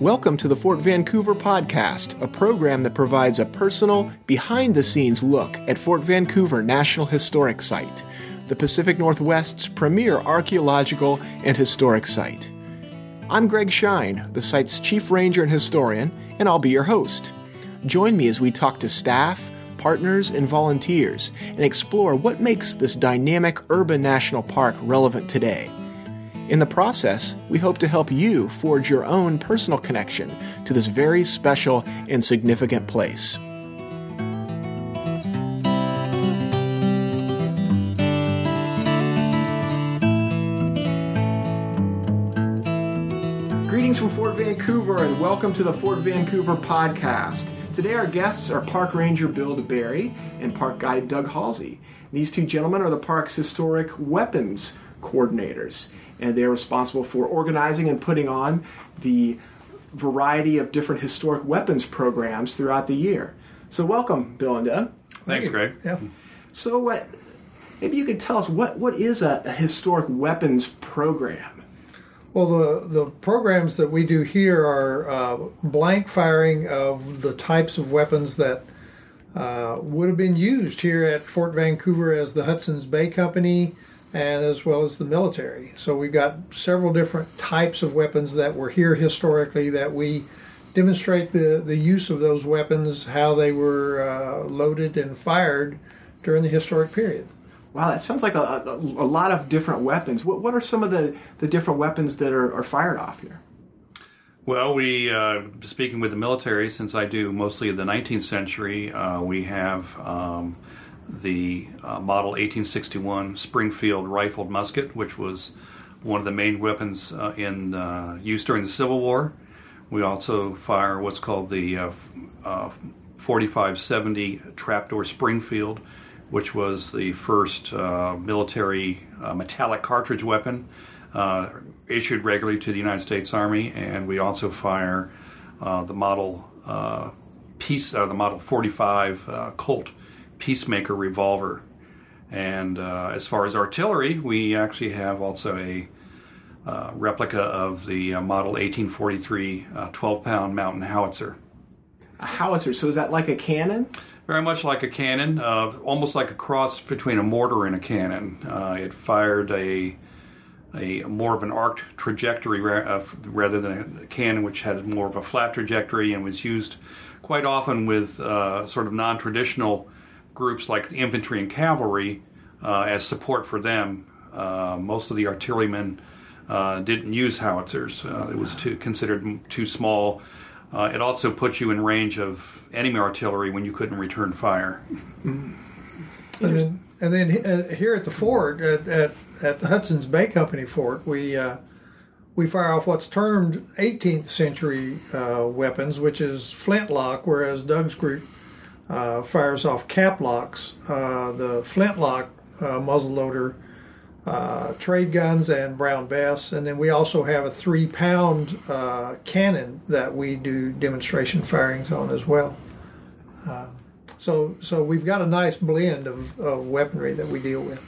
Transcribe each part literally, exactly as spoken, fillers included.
Welcome to the Fort Vancouver Podcast, a program that provides a personal, behind-the-scenes look at Fort Vancouver National Historic Site, the Pacific Northwest's premier archaeological and historic site. I'm Greg Shine, the site's chief ranger and historian, and I'll be your host. Join me as we talk to staff, partners, and volunteers, and explore what makes this dynamic urban national park relevant today. In the process, we hope to help you forge your own personal connection to this very special and significant place. Greetings from Fort Vancouver and welcome to the Fort Vancouver Podcast. Today our guests are Park Ranger Bill DeBerry and Park Guide Doug Halsey. These two gentlemen are the park's historic weapons coordinators, and they're responsible for organizing and putting on the variety of different historic weapons programs throughout the year. So welcome, Bill and Doug. Thanks, hey. Greg. Yeah. So uh, maybe you could tell us, what, what is a, a historic weapons program? Well, the, the programs that we do here are uh, blank firing of the types of weapons that uh, would have been used here at Fort Vancouver as the Hudson's Bay Company, and as well as the military. So we've got several different types of weapons that were here historically that we demonstrate the, the use of those weapons, how they were uh, loaded and fired during the historic period. Wow, that sounds like a, a, a lot of different weapons. What, what are some of the, the different weapons that are, are fired off here? Well, we, uh, speaking with the military, since I do mostly in the nineteenth century, uh, we have... Um, the uh, Model eighteen sixty-one Springfield rifled musket, which was one of the main weapons uh, in uh, use during the Civil War. We also fire what's called the uh, uh, forty-five seventy trapdoor Springfield, which was the first uh, military uh, metallic cartridge weapon uh, issued regularly to the United States Army, and we also fire uh, the model uh, piece, uh, the Model forty-five uh, Colt peacemaker revolver. And uh, as far as artillery, we actually have also a uh, replica of the uh, Model eighteen forty-three uh, twelve-pound mountain howitzer. A howitzer, so is that like a cannon? Very much like a cannon, uh, almost like a cross between a mortar and a cannon. Uh, it fired a a more of an arced trajectory ra- uh, rather than a cannon, which had more of a flat trajectory, and was used quite often with uh, sort of non-traditional groups like the infantry and cavalry uh, as support for them. Uh, most of the artillerymen uh, didn't use howitzers. Uh, it was too, considered too small. Uh, it also put you in range of enemy artillery when you couldn't return fire. And then, and then uh, here at the fort, at, at, at the Hudson's Bay Company Fort, we uh, we fire off what's termed eighteenth century uh, weapons, which is flintlock, whereas Doug's group Uh, fires off caplocks, uh, the flintlock uh, muzzleloader, uh, trade guns, and Brown Bess. And then we also have a three-pound uh, cannon that we do demonstration firings on as well. Uh, so so we've got a nice blend of, of weaponry that we deal with.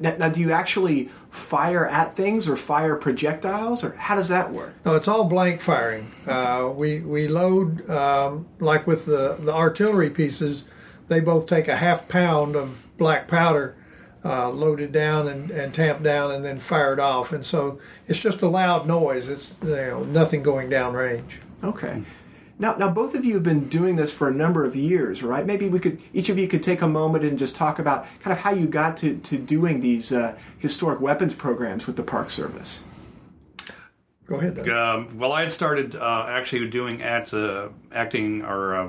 Now, now, do you actually fire at things or fire projectiles, or how does that work? No, it's all blank firing. Uh, we we load, um, like with the, the artillery pieces, they both take a half pound of black powder uh, loaded down and, and tamped down and then fired off. And so it's just a loud noise. It's you know, nothing going down range. Okay. Now, now, both of you have been doing this for a number of years, right? Maybe we could, each of you could take a moment and just talk about kind of how you got to, to doing these uh, historic weapons programs with the Park Service. Go ahead, Doug. Um, well, I had started uh, actually doing act, uh, acting, or uh,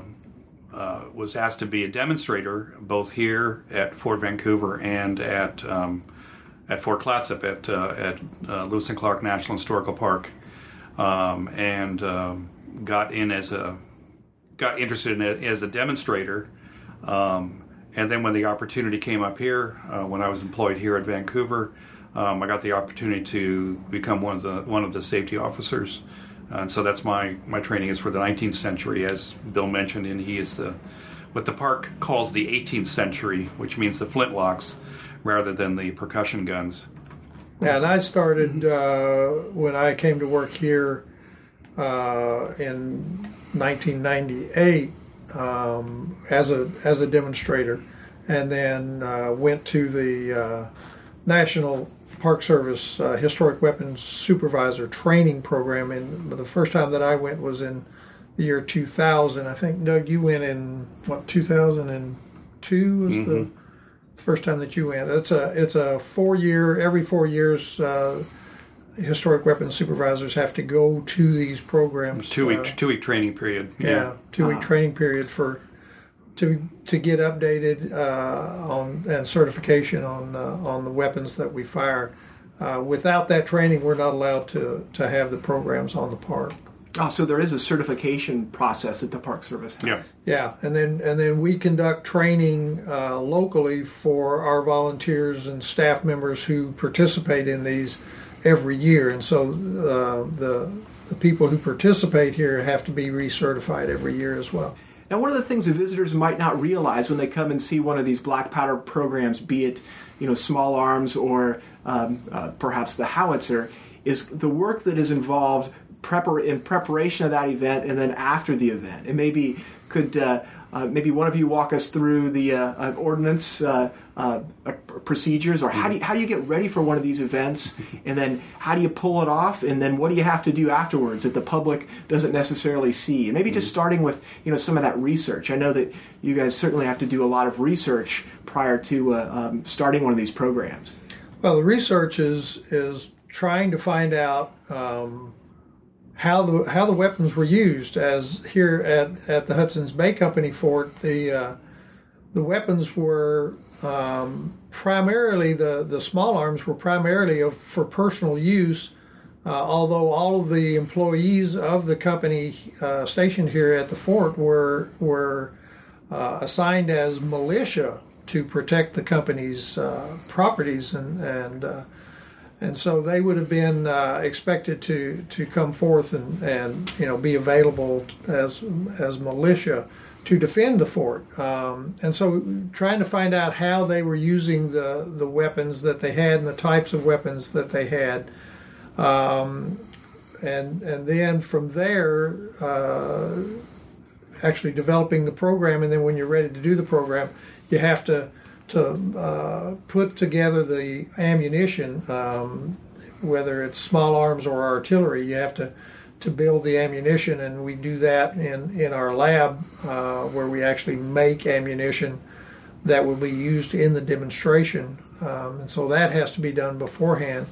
uh, was asked to be a demonstrator, both here at Fort Vancouver and at um, at Fort Clatsop at uh, at uh, Lewis and Clark National Historical Park, um, and. Um, got in as a got interested in it as a demonstrator, um, and then when the opportunity came up here, uh, when I was employed here at Vancouver, um, I got the opportunity to become one of the one of the safety officers, and so that's my my training is for the nineteenth century, as Bill mentioned, and he is the what the park calls the eighteenth century, which means the flintlocks rather than the percussion guns. Yeah, and I started uh, when I came to work here. uh, in nineteen ninety-eight um, as a as a demonstrator, and then uh, went to the uh, National Park Service uh, Historic Weapons Supervisor Training Program. And the first time that I went was in the year two thousand. I think, Doug, you went in, what, two thousand two was mm-hmm. the first time that you went. It's a it's a four-year, every four years, uh, historic weapons supervisors have to go to these programs. Two-week uh, two week training period. Yeah, yeah two-week uh-huh. training period for to to get updated uh, on and certification on uh, on the weapons that we fire. Uh, without that training, we're not allowed to, to have the programs on the park. Oh, so there is a certification process that the Park Service has. Yeah, yeah. and then and then we conduct training uh, locally for our volunteers and staff members who participate in these every year. And so uh, the the people who participate here have to be recertified every year as well. Now, one of the things that visitors might not realize when they come and see one of these black powder programs, be it you know small arms or um, uh, perhaps the howitzer, is the work that is involved prepar- in preparation of that event and then after the event. And maybe could uh, uh, maybe one of you walk us through the uh, uh, ordinance uh, uh, procedures, or how do you, how do you get ready for one of these events, and then how do you pull it off, and then what do you have to do afterwards that the public doesn't necessarily see? And maybe just starting with you know some of that research. I know that you guys certainly have to do a lot of research prior to uh, um, starting one of these programs. Well, the research is is trying to find out Um, How the how the weapons were used. As here at, at the Hudson's Bay Company fort, the uh, the weapons were um, primarily the, the small arms were primarily of, for personal use. Uh, although all of the employees of the company uh, stationed here at the fort were were uh, assigned as militia to protect the company's uh, properties and and. Uh, And so they would have been uh, expected to, to come forth and, and you know be available as as militia to defend the fort. Um, and so trying to find out how they were using the, the weapons that they had and the types of weapons that they had. Um, and and then from there, uh, actually developing the program. And then when you're ready to do the program, you have to to uh, put together the ammunition, um, whether it's small arms or artillery. You have to, to build the ammunition, and we do that in, in our lab uh, where we actually make ammunition that will be used in the demonstration. Um, and so that has to be done beforehand.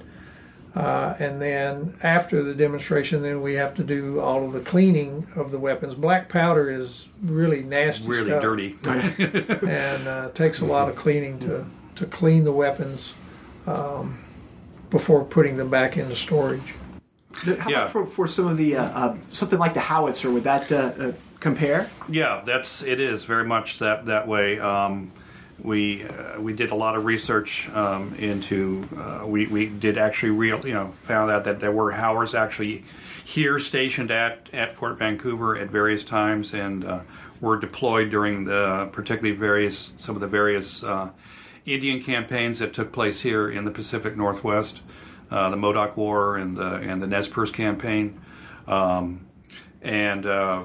Uh, and then after the demonstration, then we have to do all of the cleaning of the weapons. Black powder is really nasty really stuff. Really dirty. And uh, takes a lot of cleaning to, to clean the weapons um, before putting them back into storage. How about yeah. for, for some of the, uh, uh, something like the howitzer, would that uh, uh, compare? Yeah, that's it is very much that, that way. Um We uh, we did a lot of research um, into uh, we we did actually real you know found out that there were howitzers actually here stationed at, at Fort Vancouver at various times, and uh, were deployed during the particularly various some of the various uh, Indian campaigns that took place here in the Pacific Northwest, uh, the Modoc War and the and the Nez Perce campaign, um, and uh,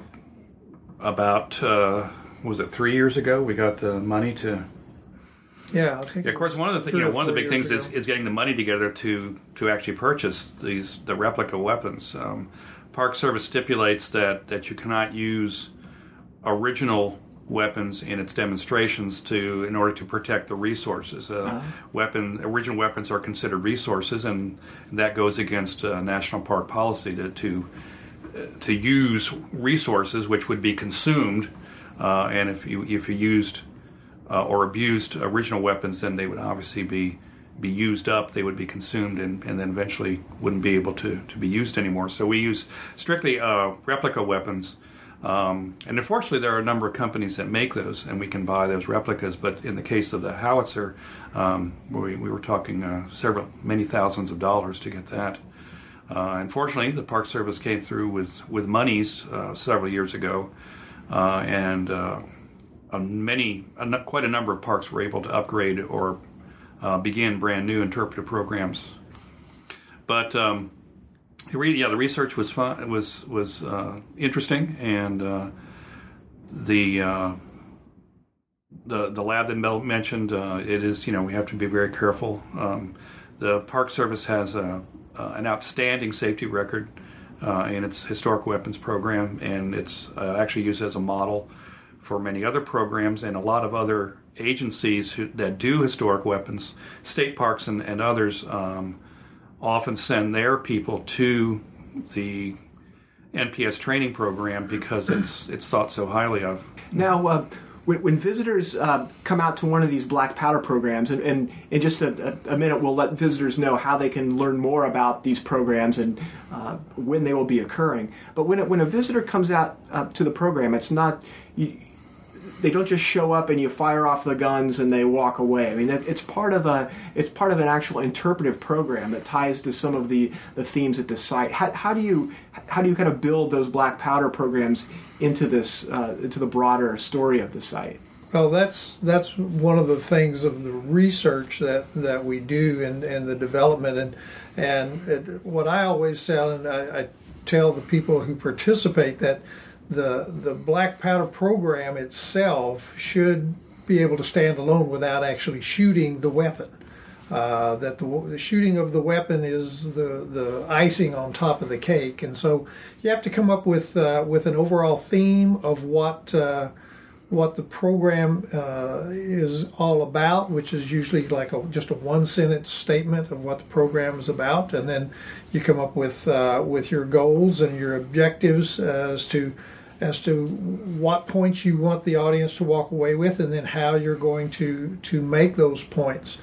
about uh, was it three years ago we got the money to. Yeah, yeah, of course. One of the th- you know one of the big things is, is getting the money together to, to actually purchase these the replica weapons. Um, Park Service stipulates that, that you cannot use original weapons in its demonstrations to in order to protect the resources. Uh, uh-huh. Weapon original weapons are considered resources, and that goes against uh, national park policy to to, uh, to use resources which would be consumed, uh, and if you if you used. Uh, or abused original weapons, then they would obviously be, be used up. They would be consumed, and, and then eventually wouldn't be able to, to be used anymore. So we use strictly uh, replica weapons, um, and unfortunately there are a number of companies that make those, and we can buy those replicas. But in the case of the howitzer, um, we we were talking uh, several many thousands of dollars to get that. Uh, unfortunately, the Park Service came through with with monies uh, several years ago, uh, and. Uh, Many, quite a number of parks were able to upgrade or uh, begin brand new interpretive programs. But um, yeah, the research was fun, was was uh, interesting, and uh, the uh, the the lab that Mel mentioned, uh, it is, you know, we have to be very careful. Um, the Park Service has a, uh, an outstanding safety record uh, in its historic weapons program, and it's uh, actually used as a model for many other programs and a lot of other agencies who, that do historic weapons. State parks and, and others um, often send their people to the N P S training program because it's it's thought so highly of. Now, uh, when, when visitors uh, come out to one of these black powder programs, and in and, and just a, a minute we'll let visitors know how they can learn more about these programs and uh, when they will be occurring. But when, it, when a visitor comes out uh, to the program, it's not... You, They don't just show up and you fire off the guns and they walk away. I mean, it's part of a it's part of an actual interpretive program that ties to some of the, the themes at the site. How, how do you how do you kind of build those black powder programs into this uh, into the broader story of the site? Well, that's that's one of the things of the research that, that we do and, and the development and and it, what I always say, and I, I tell the people who participate that. The the black powder program itself should be able to stand alone without actually shooting the weapon. Uh, that the, the shooting of the weapon is the, the icing on top of the cake, and so you have to come up with uh, with an overall theme of what uh, what the program uh, is all about, which is usually like a, just a one sentence statement of what the program is about, and then you come up with uh, with your goals and your objectives as to. as to what points you want the audience to walk away with, and then how you're going to, to make those points.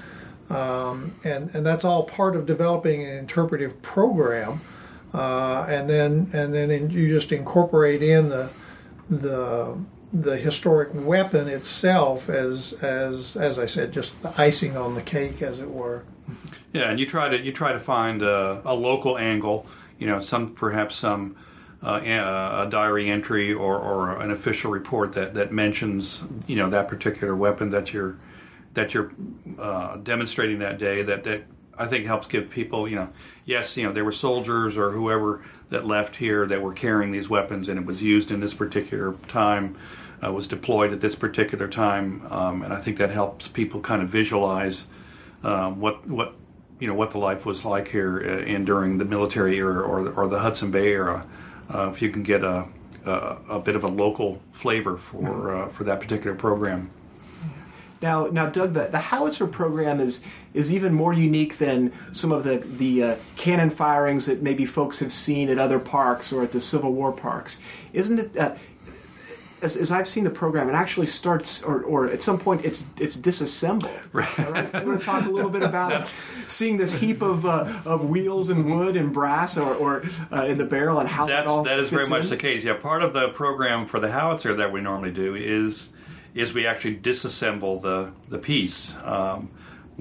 Um, and, and that's all part of developing an interpretive program. Uh, and then and then in, you just incorporate in the the the historic weapon itself as as as I said, just the icing on the cake, as it were. Yeah, and you try to you try to find a, a local angle. You know, some perhaps some. Uh, a diary entry or, or an official report that, that mentions, you know, that particular weapon that you're that you're uh, demonstrating that day. That, that I think helps give people, you know, yes, you know, there were soldiers or whoever that left here that were carrying these weapons, and it was used in this particular time, uh, was deployed at this particular time, um, and I think that helps people kind of visualize um, what what you know what the life was like here in during the military era or or the Hudson Bay era. Uh, if you can get a, a a bit of a local flavor for uh, for that particular program. Now, now, Doug, the, the howitzer program is is even more unique than some of the the uh, cannon firings that maybe folks have seen at other parks or at the Civil War parks, isn't it? Uh, As, as I've seen the program, it actually starts, or, or at some point, it's it's disassembled. Right. Right? I want to talk a little bit about seeing this heap of uh, of wheels and wood and brass, or, or uh, in the barrel, and how That's, that all. That is fits very much in. The case. Yeah, part of the program for the howitzer that we normally do is is we actually disassemble the the piece. Um,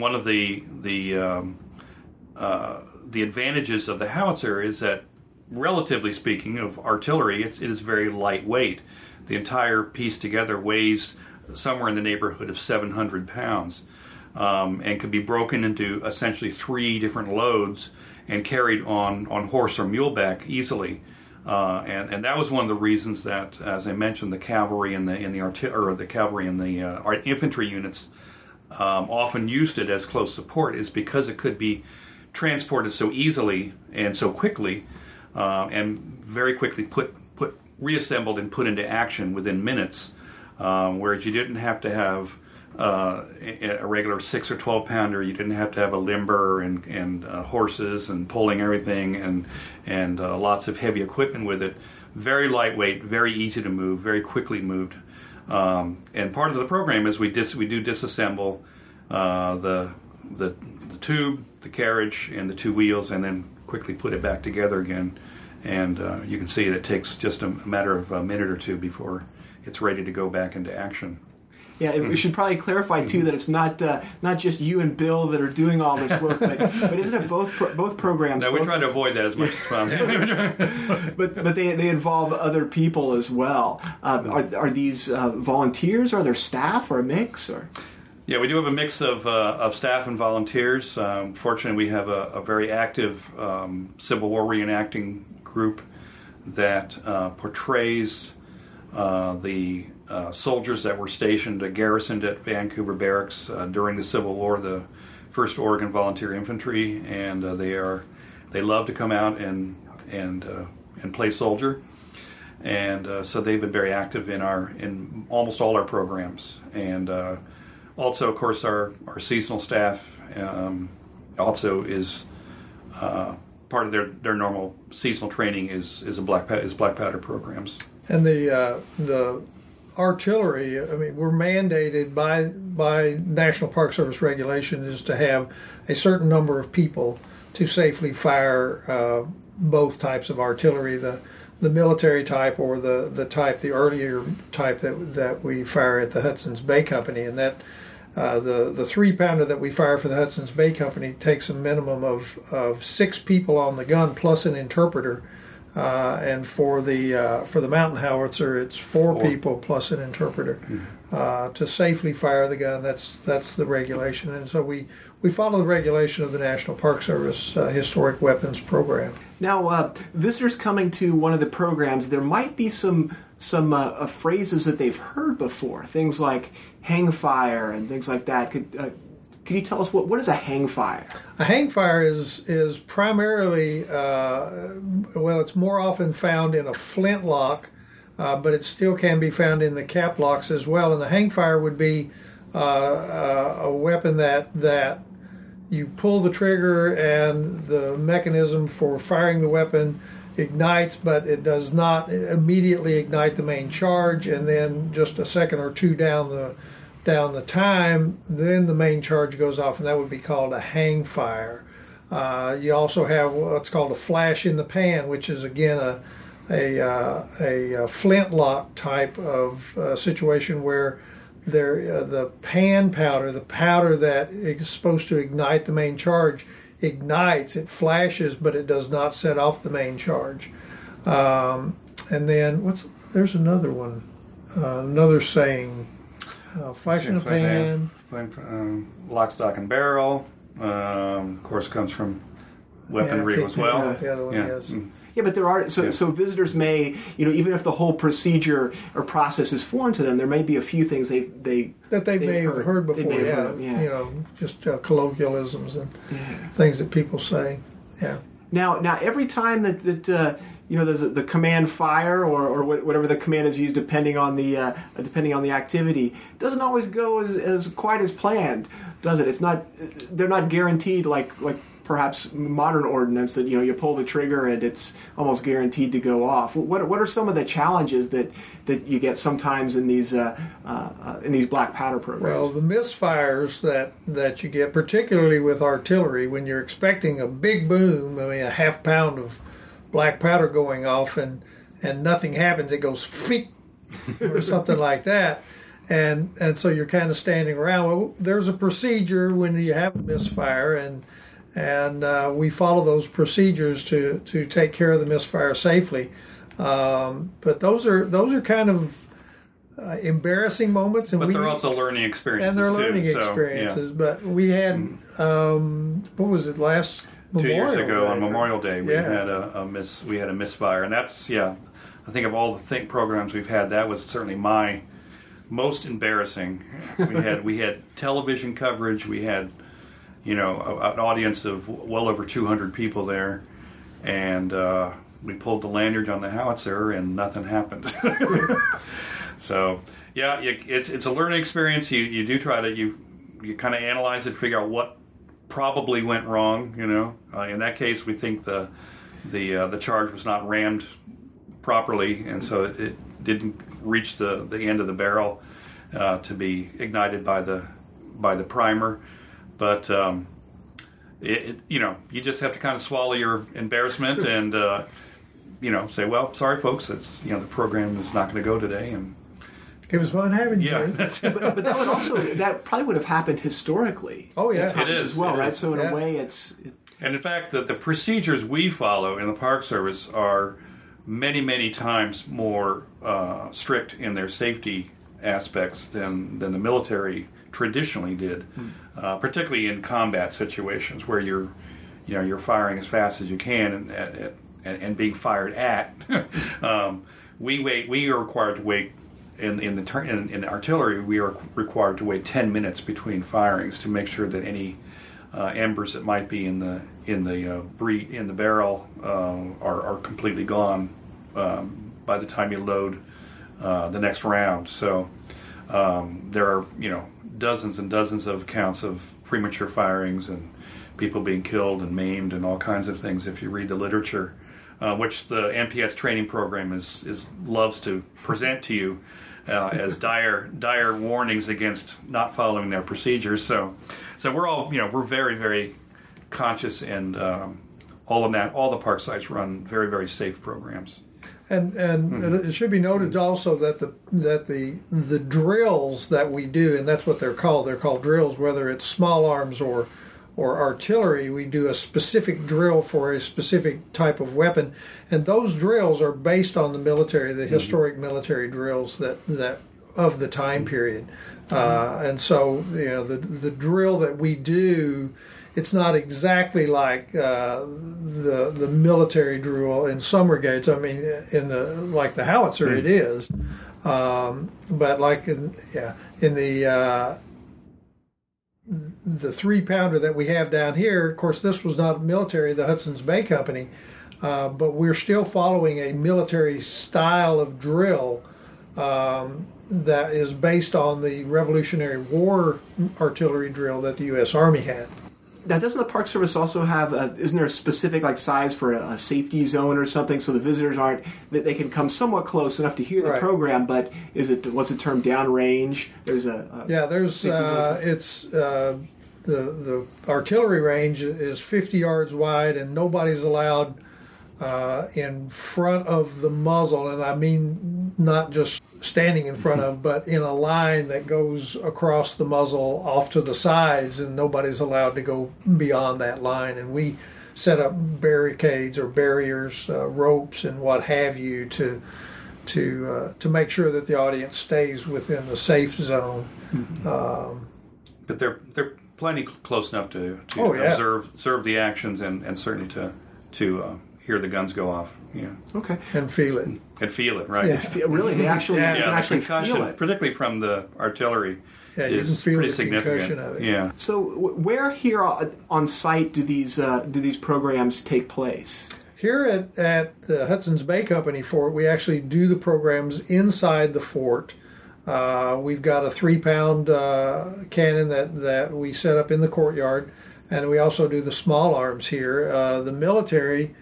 one of the the um, uh, the advantages of the howitzer is that, relatively speaking, of artillery, it's, it is very lightweight. The entire piece together weighs somewhere in the neighborhood of seven hundred pounds, um, and could be broken into essentially three different loads and carried on, on horse or muleback easily. Uh, and, and that was one of the reasons that, as I mentioned, the cavalry and the in the artil- or the cavalry and the uh, infantry units um, often used it as close support, is because it could be transported so easily and so quickly, uh, and very quickly put. reassembled and put into action within minutes, um, whereas you didn't have to have uh, a regular six or twelve pounder. You didn't have to have a limber and, and uh, horses and pulling everything and and uh, lots of heavy equipment with it. Very lightweight, very easy to move, very quickly moved. Um, and part of the program is we dis- we do disassemble uh, the, the the tube, the carriage, and the two wheels, and then quickly put it back together again. And uh, you can see that it takes just a matter of a minute or two before it's ready to go back into action. Yeah, and we should probably clarify too that it's not uh, not just you and Bill that are doing all this work, but, but isn't it both pro- both programs? No, we try to avoid that as much as possible. but but they they involve other people as well. Uh, are are these uh, volunteers? Are there staff or a mix? Or Yeah, we do have a mix of, uh, of staff and volunteers. Um, fortunately, we have a, a very active um, Civil War reenacting group that uh, portrays uh, the uh, soldiers that were stationed, uh, garrisoned at Vancouver Barracks uh, during the Civil War, the First Oregon Volunteer Infantry, and uh, they are they love to come out and and uh, and play soldier. And uh, so they've been very active in our in almost all our programs, and uh, also, of course, our, our seasonal staff um, also is uh, part of their, their normal seasonal training is is a black is black powder programs. And the uh, the artillery, I mean, we're mandated by by National Park Service regulation is to have a certain number of people to safely fire uh, both types of artillery. The The military type, or the, the type, the earlier type that that we fire at the Hudson's Bay Company, and that uh, the the three pounder that we fire for the Hudson's Bay Company takes a minimum of, of six people on the gun plus an interpreter, uh, and for the uh, for the mountain howitzer it's four, four. people plus an interpreter mm-hmm. uh, to safely fire the gun. That's that's the regulation, and so we. We follow the regulation of the National Park Service uh, Historic Weapons Program. Now, uh, visitors coming to one of the programs, there might be some some uh, uh, phrases that they've heard before, things like hang fire and things like that. Could uh, could you tell us what, what is a hang fire? A hang fire is is primarily uh, well, it's more often found in a flintlock, uh, but it still can be found in the cap locks as well. And the hang fire would be uh, uh, a weapon that that. You pull the trigger and the mechanism for firing the weapon ignites, but it does not immediately ignite the main charge, and then just a second or two down the down the time, then the main charge goes off, and that would be called a hang fire. Uh, you also have what's called a flash in the pan, which is again a a, uh, a flintlock type of uh, situation where There, uh, the pan powder, the powder that is supposed to ignite the main charge, ignites. It flashes, but it does not set off the main charge. Um, and then what's there's another one, uh, another saying: uh, flash in a pan, pan um, lock, stock, and barrel. Um, of course, comes from weaponry yeah, as well. The other one yeah. is. Mm-hmm. Yeah, but there are so, yeah. so visitors may, you know, even if the whole procedure or process is foreign to them, there may be a few things they they that they may heard. have heard before. Have yeah, heard of, yeah, you know, just uh, colloquialisms and yeah. things that people say. Yeah. Now, now every time that that uh, you know there's a, the command fire or, or whatever the command is used, depending on the uh, depending on the activity, doesn't always go as, as quite as planned, does it? It's not. They're not guaranteed like like. Perhaps modern ordnance that you know you pull the trigger and it's almost guaranteed to go off. What what are some of the challenges that, that you get sometimes in these uh, uh, in these black powder programs? Well, the misfires that, that you get, particularly with artillery, when you're expecting a big boom, I mean a half pound of black powder going off and, and nothing happens, it goes feet or something like that. And and so you're kind of standing around. Well, there's a procedure when you have a misfire, and And uh, we follow those procedures to, to take care of the misfire safely. Um, but those are those are kind of uh, embarrassing moments. And but we, they're also learning experiences, And they're too, learning so, experiences. Yeah. But we had, um, what was it, last Two Memorial years ago Day, on Memorial Day, we, yeah. had a, a mis, we had a misfire. And that's, yeah, I think of all the think programs we've had, that was certainly my most embarrassing. We had We had television coverage. We had... You know, an audience of well over two hundred people there, and uh, we pulled the lanyard on the howitzer, and nothing happened. So, yeah, it's it's a learning experience. You you do try to you you kind of analyze it, figure out what probably went wrong. You know, uh, in that case, we think the the uh, the charge was not rammed properly, and so it, it didn't reach the, the end of the barrel uh, to be ignited by the by the primer. But, um, it, it, you know, you just have to kind of swallow your embarrassment and, uh, you know, say, well, sorry, folks, it's, you know, the program is not going to go today. And it was fun having you. Yeah. But, but that would also, that probably would have happened historically. Oh, yeah. It is. As well, it right? Is. So in yeah. a way, it's... It... And in fact, the, the procedures we follow in the Park Service are many, many times more uh, strict in their safety aspects than, than the military traditionally did, mm. uh, particularly in combat situations where you're, you know, you're firing as fast as you can and at, at, and being fired at. um, we wait. We are required to wait in in the ter- in, in artillery. We are required to wait ten minutes between firings to make sure that any uh, embers that might be in the in the uh, bre- in the barrel uh, are are completely gone um, by the time you load uh, the next round. So um, there are you know dozens and dozens of accounts of premature firings and people being killed and maimed and all kinds of things if you read the literature, uh, which the N P S training program is is loves to present to you uh, as dire dire warnings against not following their procedures. So, so we're all you know we're very very conscious, and um, all of that all the park sites run very very safe programs. And and mm-hmm. it should be noted also that the that the the drills that we do, and that's what they're called. They're called drills, whether it's small arms or or artillery. We do a specific drill for a specific type of weapon, and those drills are based on the military, the mm-hmm. historic military drills that, that of the time period. Mm-hmm. Uh, and so, you know, the the drill that we do, it's not exactly like uh, the the military drill in some regards. I mean, in the like the howitzer, mm-hmm. it is, um, but like in yeah in the. Uh, the three-pounder that we have down here, of course, this was not military, the Hudson's Bay Company, uh, but we're still following a military style of drill um, that is based on the Revolutionary War artillery drill that the U S Army had. Now, doesn't the Park Service also have, a, isn't there a specific like size for a, a safety zone or something so the visitors aren't, that they can come somewhat close enough to hear the right. program, but is it, what's the term, downrange? There's a, a Yeah, there's, uh, it's, uh, the, the artillery range is fifty yards wide and nobody's allowed uh, in front of the muzzle, and I mean not just standing in front of, but in a line that goes across the muzzle off to the sides, and nobody's allowed to go beyond that line. And we set up barricades or barriers, uh, ropes and what have you to to uh, to make sure that the audience stays within the safe zone. Mm-hmm. Um, but they're they're plenty close enough to, to oh, yeah. observe observe the actions and, and certainly to to uh, hear the guns go off. Yeah. Okay. And feel it. And feel it, right? Yeah. Really, they actually, yeah, yeah, actually concussion, feel it. Particularly from the artillery, yeah, is you can feel pretty the significant. Of it. Yeah. So, where here on site do these uh, do these programs take place? Here at at the Hudson's Bay Company Fort, we actually do the programs inside the fort. Uh, we've got a three-pound uh, cannon that that we set up in the courtyard, and we also do the small arms here. Uh, the military.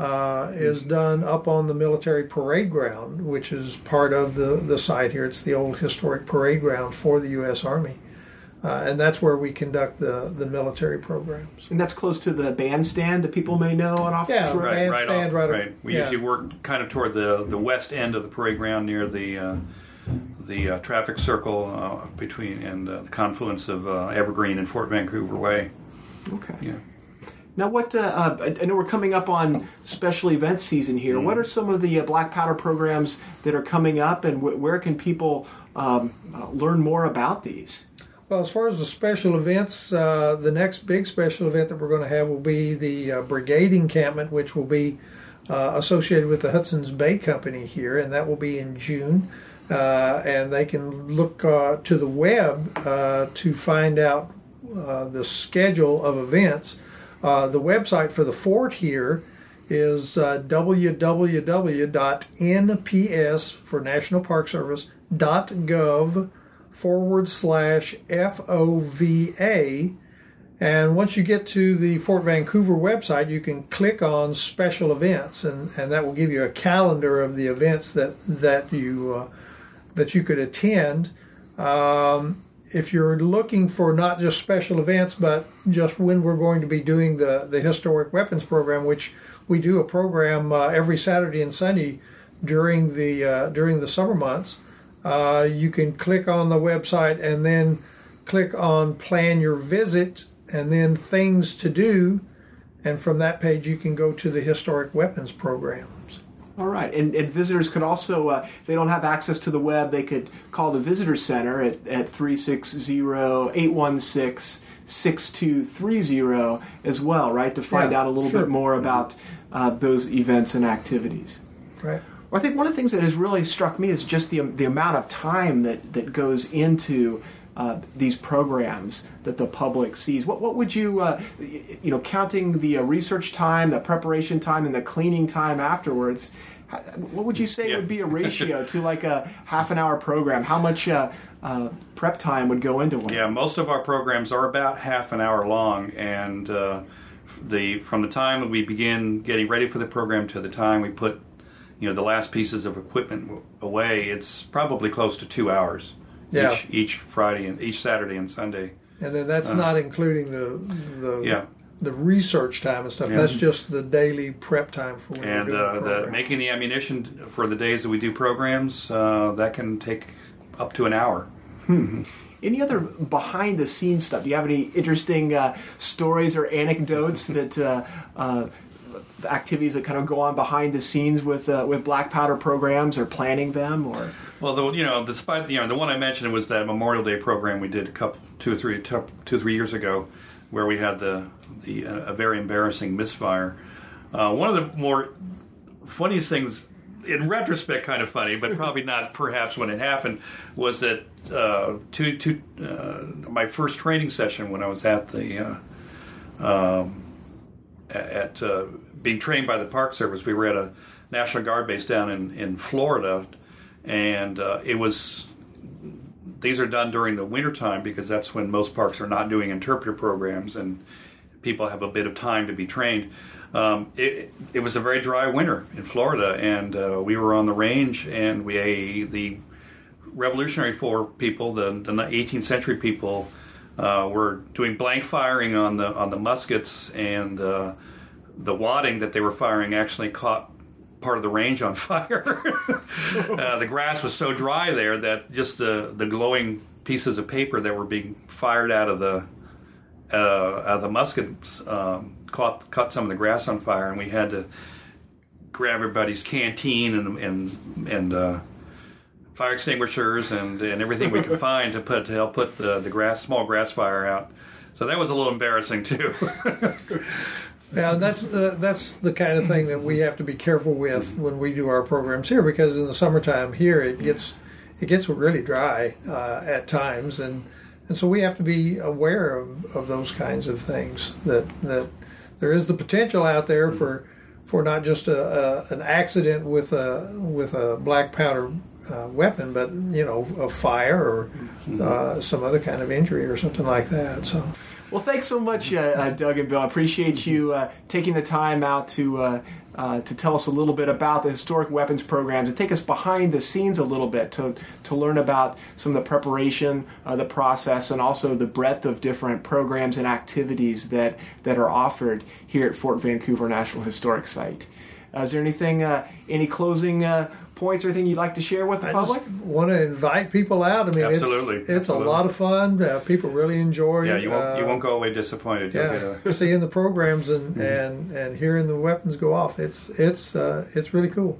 Uh, is done up on the military parade ground, which is part of the, the site here. It's the old historic parade ground for the U S Army. Uh, and that's where we conduct the, the military programs. And that's close to the bandstand that people may know on Officers yeah, Road? Right, bandstand, right, off, right, right. We yeah. usually work kind of toward the, the west end of the parade ground near the uh, the uh, traffic circle uh, between and uh, the confluence of uh, Evergreen and Fort Vancouver Way. Okay. Yeah. Now, what uh, uh, I know we're coming up on special event season here. Mm-hmm. What are some of the uh, black powder programs that are coming up, and wh- where can people um, uh, learn more about these? Well, as far as the special events, uh, the next big special event that we're going to have will be the uh, brigade encampment, which will be uh, associated with the Hudson's Bay Company here, and that will be in June. Uh, and they can look uh, to the web uh, to find out uh, the schedule of events. Uh, the website for the fort here is uh, www dot n p s, for National Park Service, .gov forward slash F O V A. And once you get to the Fort Vancouver website, you can click on special events, and, and that will give you a calendar of the events that, that, you, uh, that you could attend. Um, If you're looking for not just special events, but just when we're going to be doing the, the Historic Weapons Program, which we do a program uh, every Saturday and Sunday during the uh, during the summer months, uh, you can click on the website and then click on Plan Your Visit and then Things to Do. And from that page, you can go to the Historic Weapons Programs. All right, and, and visitors could also, uh, if they don't have access to the web, they could call the visitor center at, at three six zero, eight one six, six two three zero as well, right, to find yeah, out a little sure. bit more about uh, those events and activities. Right. Well, I think one of the things that has really struck me is just the, the amount of time that, that goes into Uh, these programs that the public sees. What what would you, uh, you know, counting the uh, research time, the preparation time, and the cleaning time afterwards, how, what would you say yeah. would be a ratio to like a half an hour program? How much uh, uh, prep time would go into one? Yeah, most of our programs are about half an hour long, and uh, the from the time we begin getting ready for the program to the time we put, you know, the last pieces of equipment away, it's probably close to two hours. Yeah. Each, each Friday and each Saturday and Sunday, and then that's uh, not including the the, yeah. the research time and stuff. Yeah. That's just the daily prep time for when and uh, the, the making the ammunition for the days that we do programs. Uh, that can take up to an hour. Hmm. Any other behind the scenes stuff? Do you have any interesting uh, stories or anecdotes that uh, uh, activities that kind of go on behind the scenes with uh, with black powder programs or planning them or? Well, the, you know, despite you know, the one I mentioned was that Memorial Day program we did a couple, two or three, two or three years ago, where we had the the uh, a very embarrassing misfire. Uh, one of the more funniest things, in retrospect, kind of funny, but probably not perhaps when it happened, was that uh, two two uh, my first training session when I was at the uh, um, at uh, being trained by the Park Service, we were at a National Guard base down in in Florida. And uh, it was, these are done during the wintertime because that's when most parks are not doing interpreter programs and people have a bit of time to be trained. Um, it, it was a very dry winter in Florida, and uh, we were on the range, and we the Revolutionary War people, the, the eighteenth century people, uh, were doing blank firing on the on the muskets, and uh, the wadding that they were firing actually caught part of the range on fire. uh, the grass was so dry there that just the, the glowing pieces of paper that were being fired out of the uh, out of the muskets um, caught caught some of the grass on fire, and we had to grab everybody's canteen and and and uh, fire extinguishers and, and everything we could find to put to help put the the grass small grass fire out. So that was a little embarrassing too. Now, that's, uh, that's the kind of thing that we have to be careful with when we do our programs here, because in the summertime here it gets it gets really dry uh, at times, and, and so we have to be aware of, of those kinds of things, that that there is the potential out there for for not just a, a, an accident with a, with a black powder uh, weapon, but, you know, a fire or uh, some other kind of injury or something like that, so... Well, thanks so much, uh, uh, Doug and Bill. I appreciate you uh, taking the time out to uh, uh, to tell us a little bit about the historic weapons programs and take us behind the scenes a little bit to to learn about some of the preparation, uh, the process, and also the breadth of different programs and activities that, that are offered here at Fort Vancouver National Historic Site. Uh, is there anything, uh, any closing uh points or anything you'd like to share with the I public? Just want to invite people out. I mean, absolutely, it's, it's absolutely. a lot of fun. Uh, people really enjoy. Yeah, you won't uh, you won't go away disappointed. You'll yeah, get a... seeing the programs and, mm-hmm. and and hearing the weapons go off. It's it's uh, it's really cool.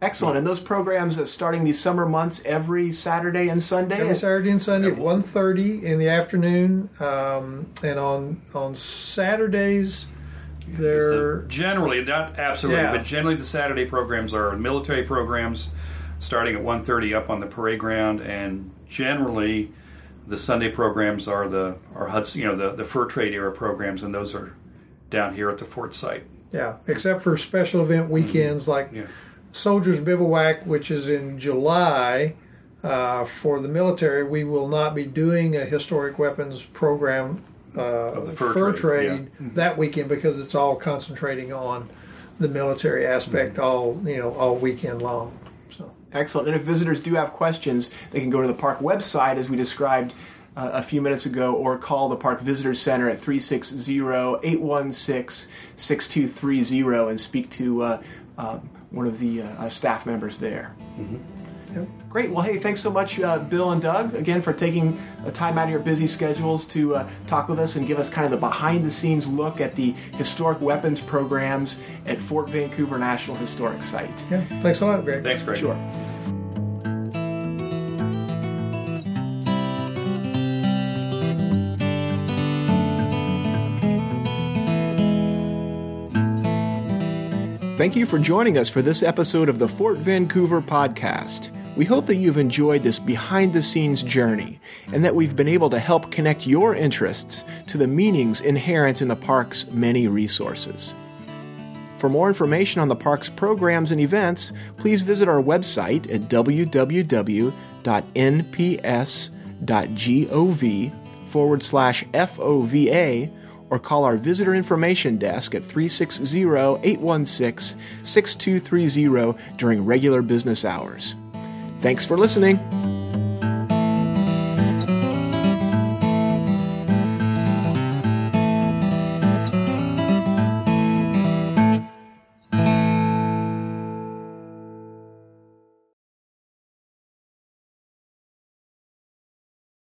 Excellent. And those programs are starting these summer months every Saturday and Sunday. Every Saturday and Sunday at one thirty in the afternoon, um, and on on Saturdays. They're generally not absolutely, yeah. but generally the Saturday programs are military programs, starting at one thirty up on the parade ground, and generally the Sunday programs are the are Hudson, you know, the, the fur trade era programs, and those are down here at the fort site. Yeah, except for special event weekends mm-hmm. like yeah. Soldiers Bivouac, which is in July. Uh, for the military, we will not be doing a historic weapons program. Uh, of the fur, fur trade, trade yeah. that weekend, because it's all concentrating on the military aspect mm-hmm. all you know all weekend long. So excellent. And if visitors do have questions, they can go to the park website as we described uh, a few minutes ago, or call the Park Visitor Center at three six zero, eight one six, six two three zero and speak to uh, uh, one of the uh, staff members there. Mm-hmm. Yep. Great. Well, hey, thanks so much, uh, Bill and Doug, again, for taking a time out of your busy schedules to uh, talk with us and give us kind of the behind-the-scenes look at the historic weapons programs at Fort Vancouver National Historic Site. Yeah, thanks a lot, Greg. Thanks, Greg. Sure. Thank you for joining us for this episode of the Fort Vancouver Podcast. We hope that you've enjoyed this behind-the-scenes journey and that we've been able to help connect your interests to the meanings inherent in the park's many resources. For more information on the park's programs and events, please visit our website at w w w dot n p s dot gov forward slash F O V A or call our Visitor Information Desk at three six zero, eight one six, six two three zero during regular business hours. Thanks for listening.